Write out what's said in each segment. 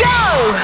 Go!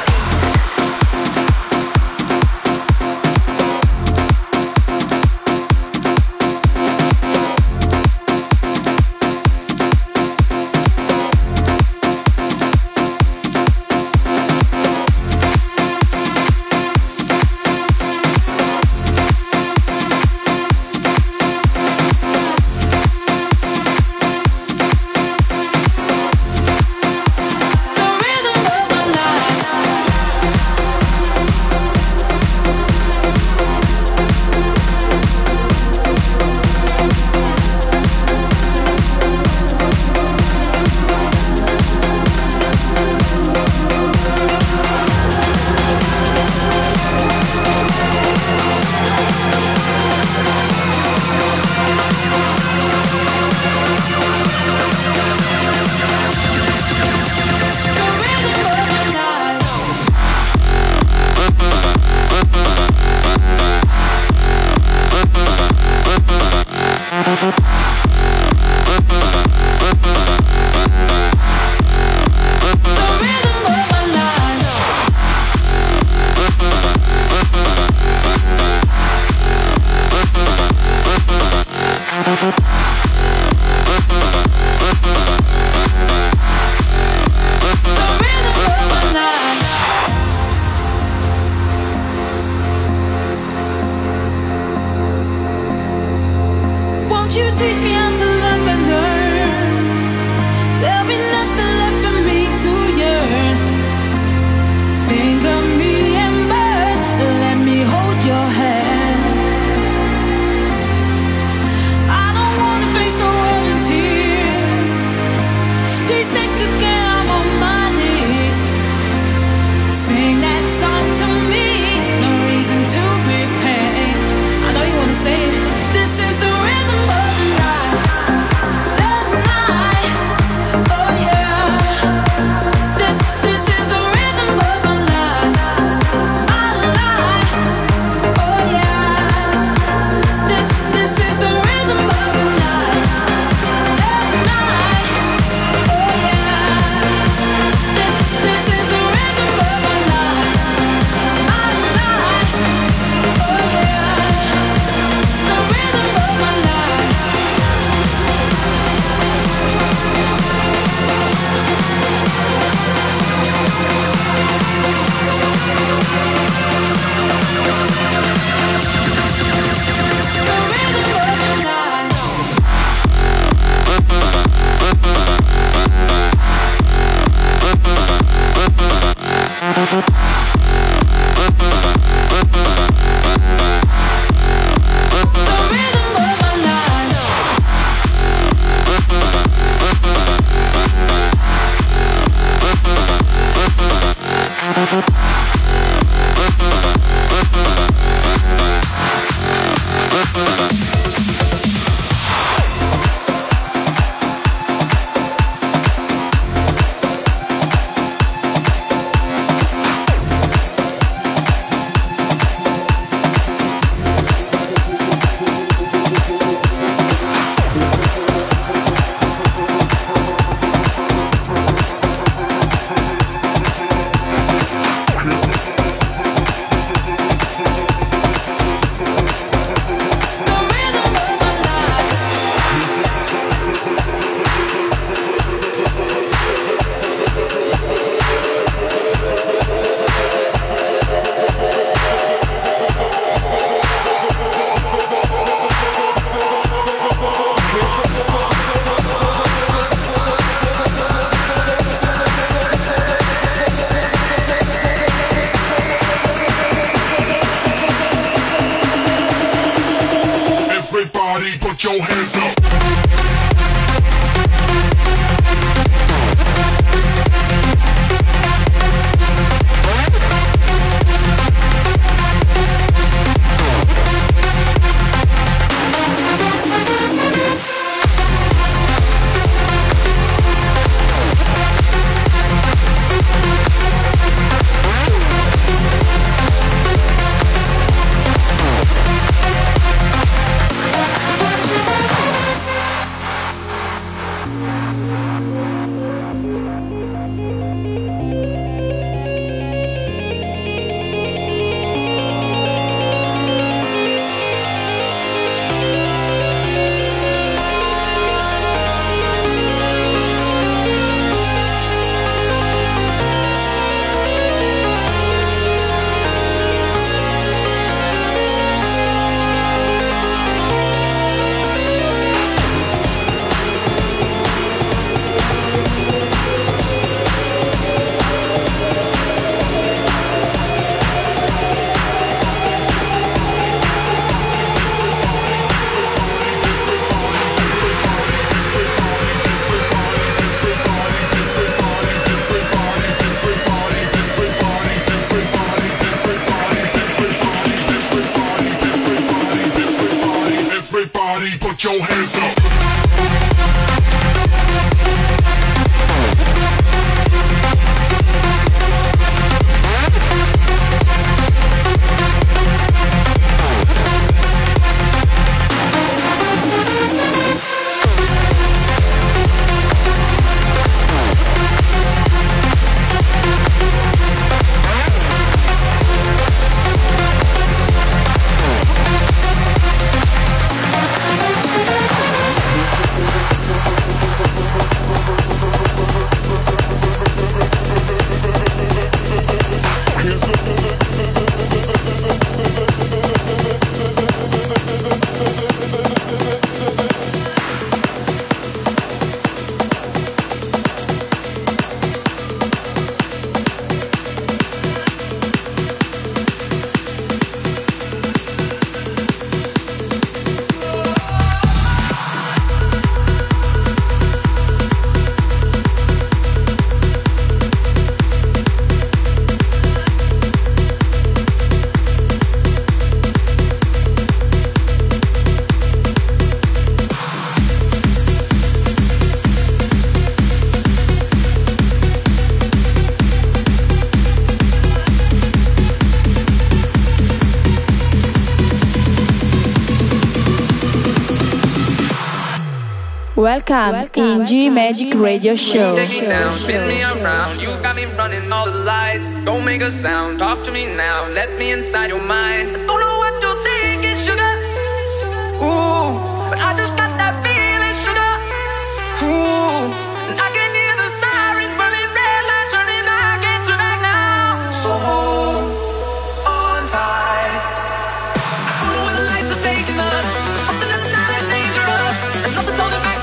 put your hands Welcome in Gmagic Radio Show. Take me down, spin me around. You got me running all the lights. Don't make a sound, talk to me now. Let me inside your mind. I don't know what you're thinking, sugar. Ooh, but I just got that feeling, sugar. Ooh, and I can hear the sirens burning, red lights turning. I can't turn back now. So hold on tight. I don't know where the lights are taking us. Something that's not as dangerous. There's nothing holding back.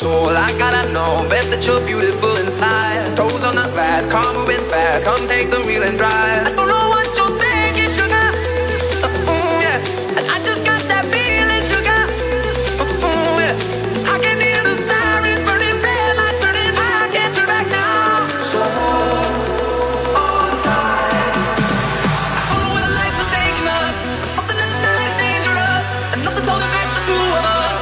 Soul, I gotta know, best that you're beautiful inside. Toes on the glass, car moving fast. Come take the wheel and drive. I don't know what you're thinking, sugar. Yeah, and I just got that feeling, sugar. Yeah, I can hear the sirens burning, red lights turning. I can't turn back now. So hold on tight. I don't know where the lights are taking us. Something that's not as dangerous, and nothing's holding back the two of us.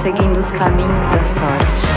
seguindo os caminhos da sorte.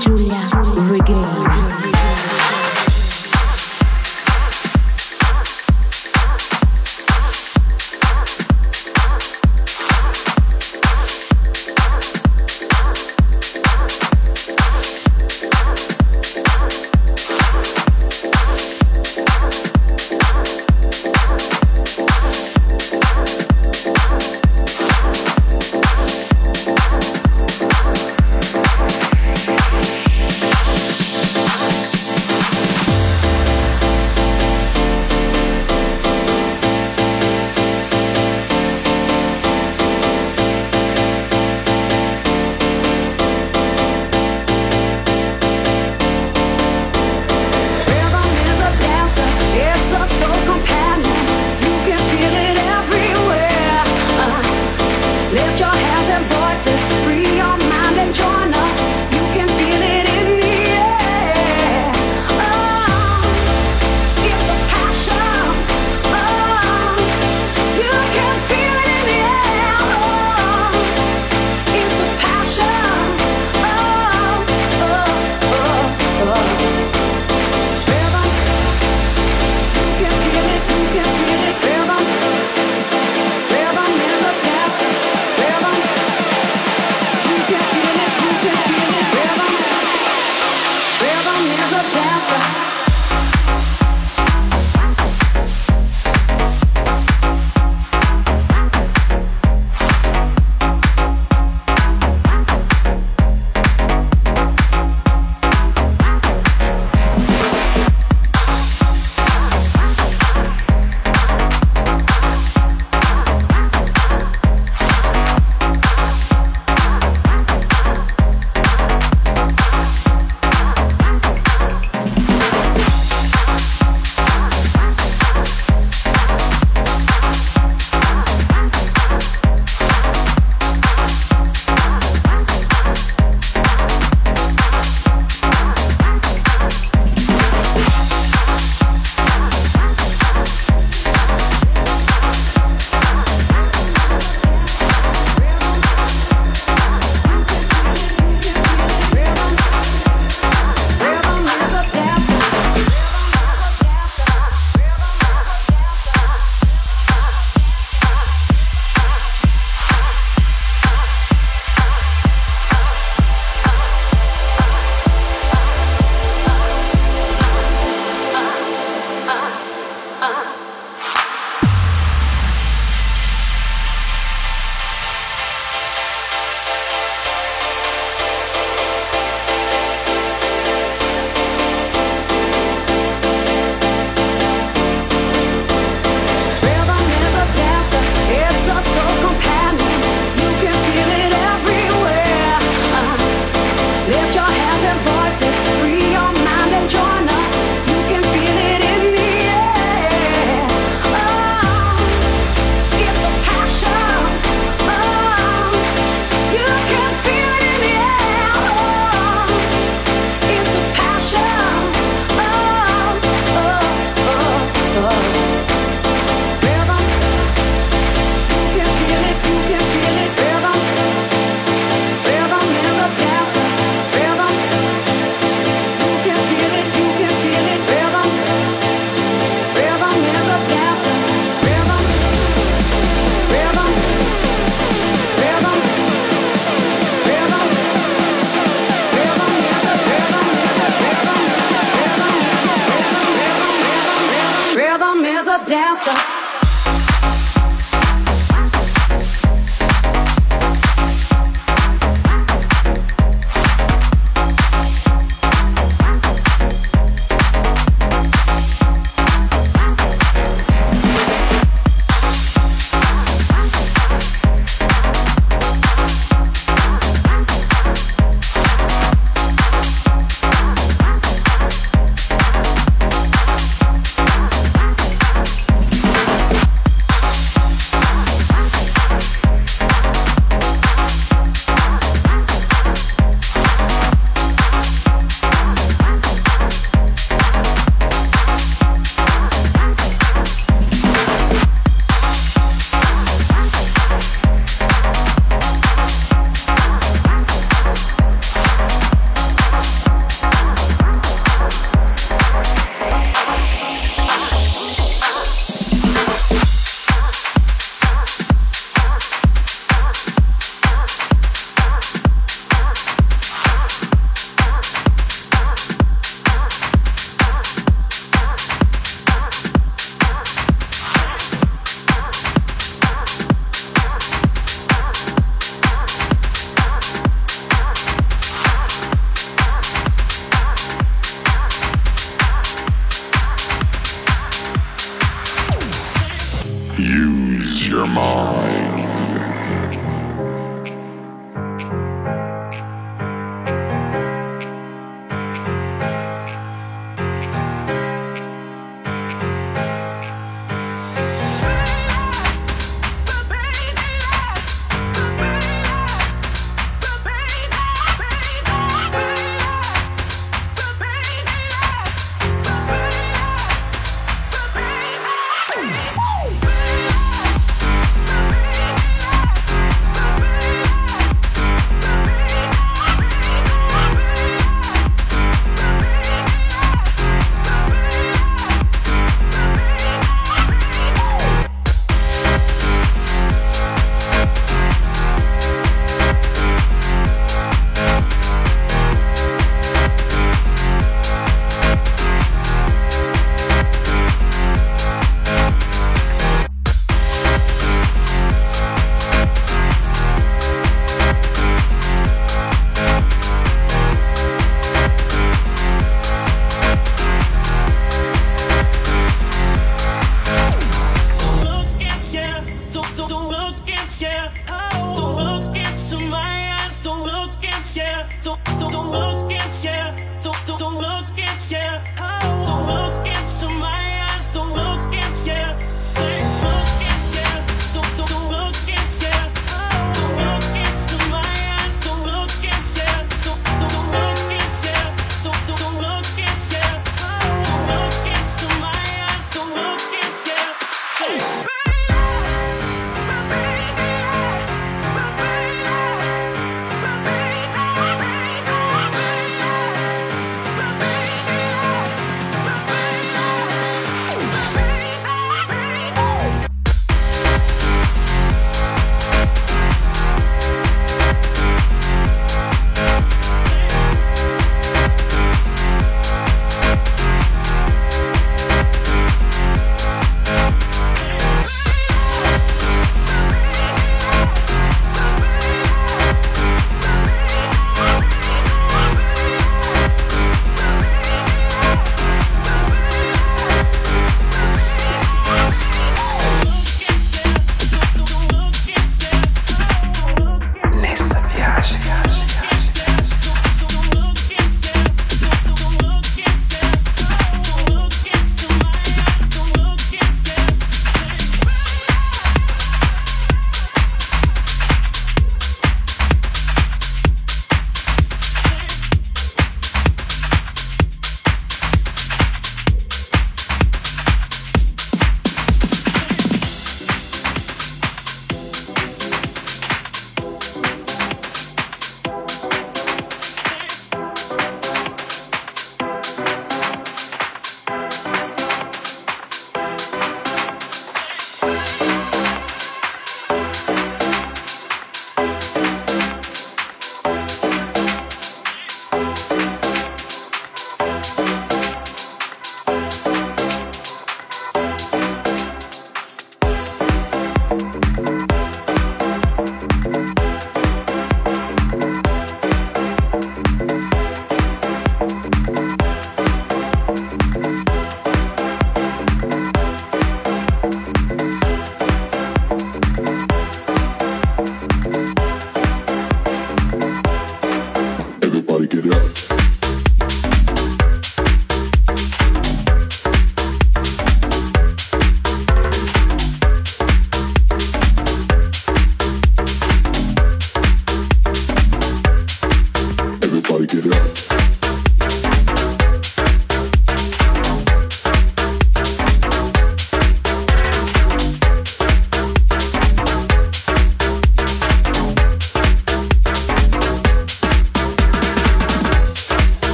Julia Regain.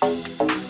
There's a rumor going round.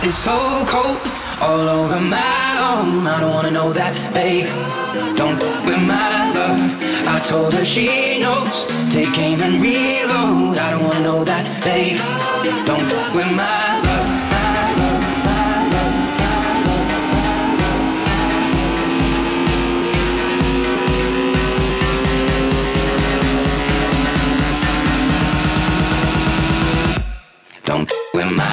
heart is so cold, all over my own. I don't wanna know that, babe. Don't fuck with my love. I told her she knows. Take aim and reload. I don't wanna know that, babe. Don't fuck with my love. Don't f- with my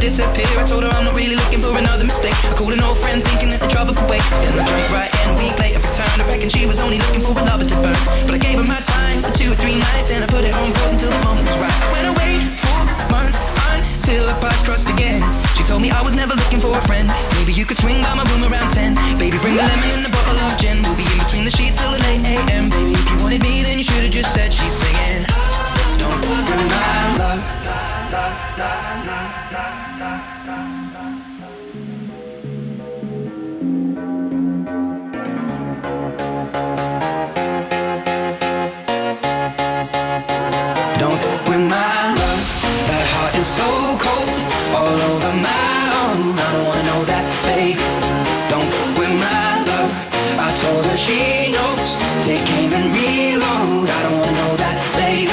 disappear. I told her I'm not really looking for another mistake. I called an old friend thinking that the trouble could wait. Then I drank right in, a week later returned. I reckon she was only looking for a lover to burn. But I gave her my time for 2 or 3 nights, and I put it on pause until the moment was right. I went away 4 months until our paths crossed again. She told me I was never looking for a friend. Maybe you could swing by my room around 10. Baby, bring the lemon and a bottle of gin. We'll be in between the sheets till the late a.m. Baby, if you wanted me, then you should've just said. She's singing, don't walk in my love. Don't talk with my love, that heart is so cold, all over my own, I don't wanna know that, babe. Don't talk with my love, I told her she knows, take aim and reload, I don't wanna know that, babe.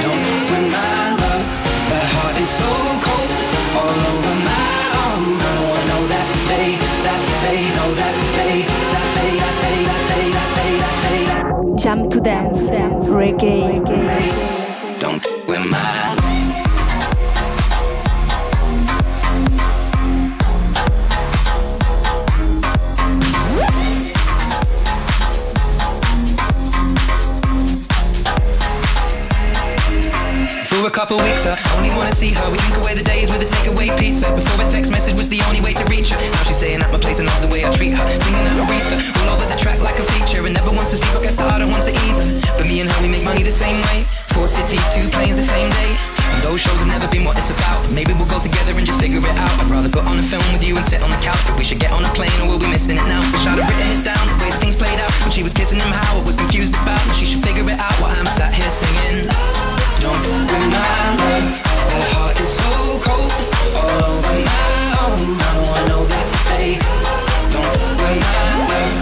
Don't talk with my love, that heart is so cold, all over my own, I don't wanna know that, babe, that, babe, know that, babe, that, babe, that, babe, that, babe, that, babe, that, babe, that, babe. Jump to dance, reggae, reggae. Don't f- with my love. A couple weeks, I only wanna see her. We ink away the days with a takeaway pizza. Before a text message was the only way to reach her. Now she's staying at my place and that's the way I treat her. Singing out Aretha, all over the track like a feature. And never wants to sleep, I guess that I don't want to either. But me and her, we make money the same way. 4 cities, 2 planes the same day. And those shows have never been what it's about. But maybe we'll go together and just figure it out. I'd rather put on a film with you and sit on the couch. But we should get on a plane or we'll be missing it now. Wish I'd have written it down, the way things played out. When she was kissing him, how I was confused about. But she should figure it out while I'm sat here singing. Don't talk with my love, that heart is so cold, all over my own, I don't wanna know that, babe. Don't talk with my love,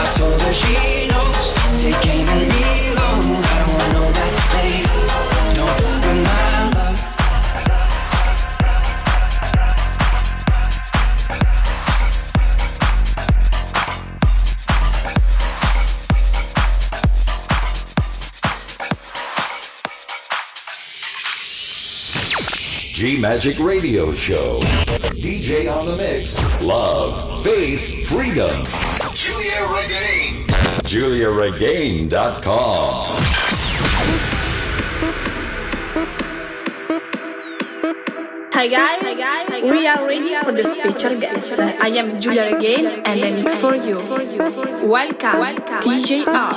I told her she knows, take aim and reload, I don't wanna know that, babe. Don't talk with my love. Gmagic Radio Show. DJ on the mix. Love, faith, freedom. Julia Regain. JuliaRegain.com. Hi guys, we are ready for the special guest. I am Julia Regain and I mix for you. Welcome, TJR.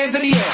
hands in the air.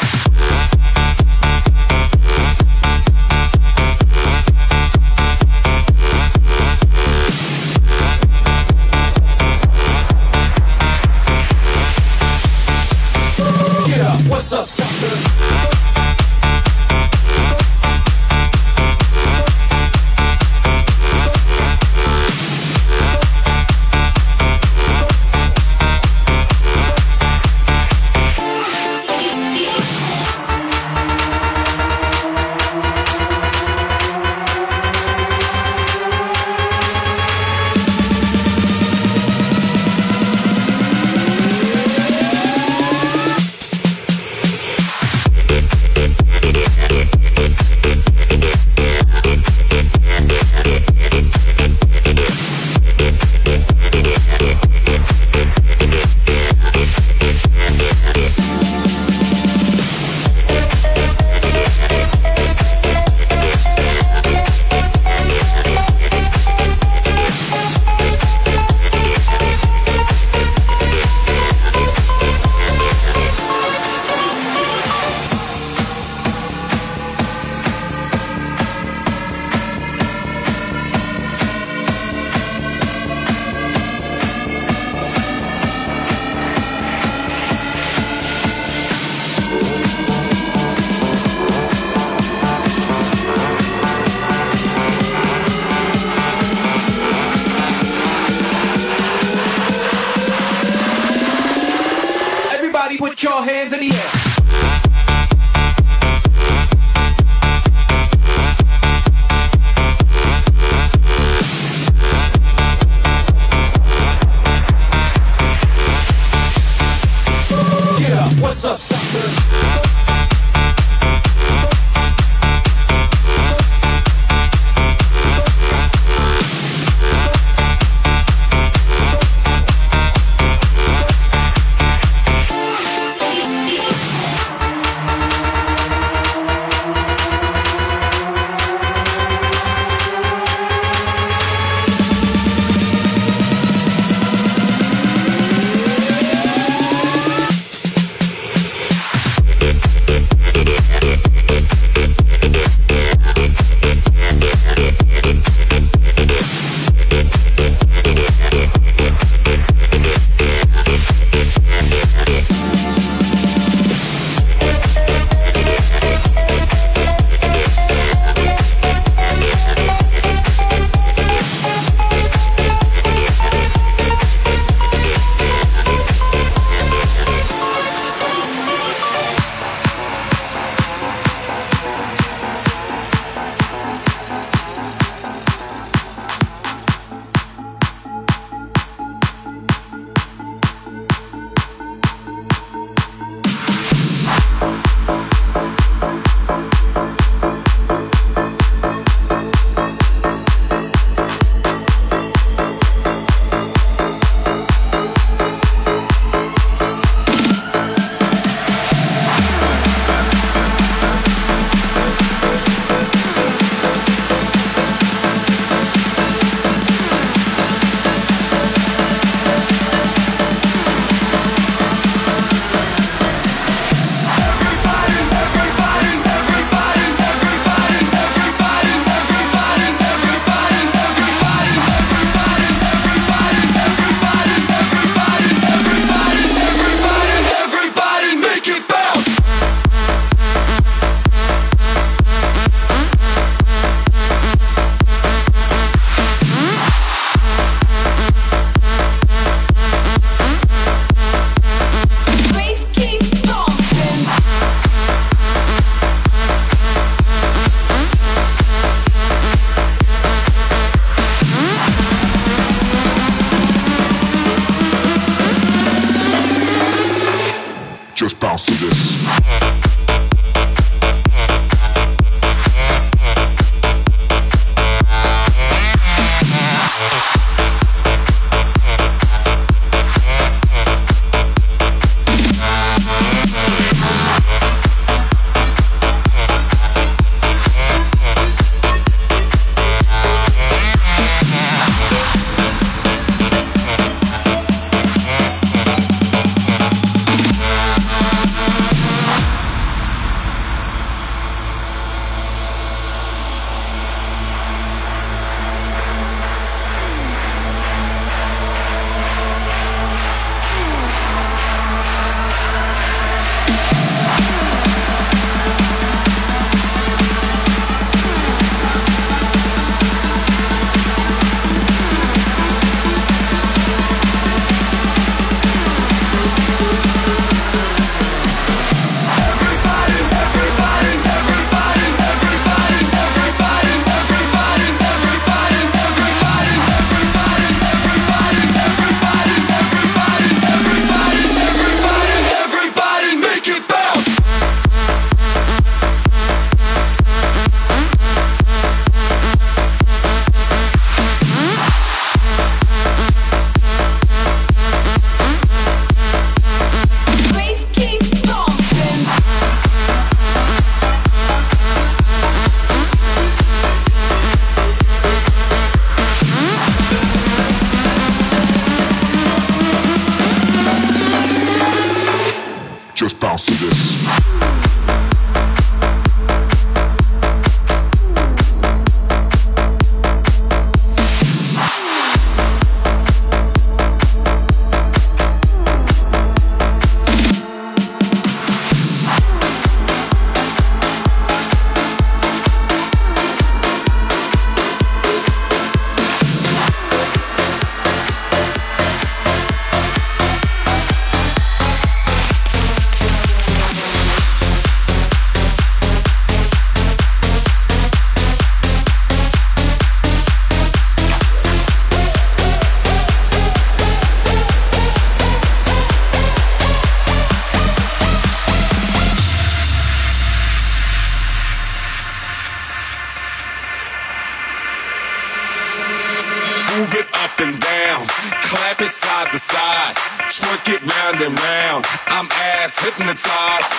Move it up and down, clap it side to side, twerk it round and round. I'm ass hypnotized.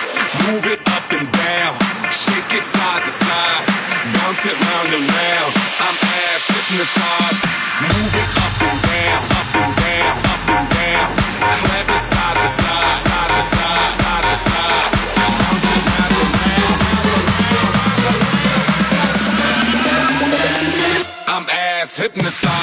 Move it up and down, shake it side to side, bounce it round and round. I'm ass hypnotized. Move it up and down, up and down, up and down. Clap it side to side, side to side, side to side, bounce it round and round. I'm ass hypnotized.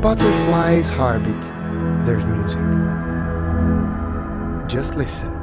Butterfly's heartbeat, there's music. Just listen.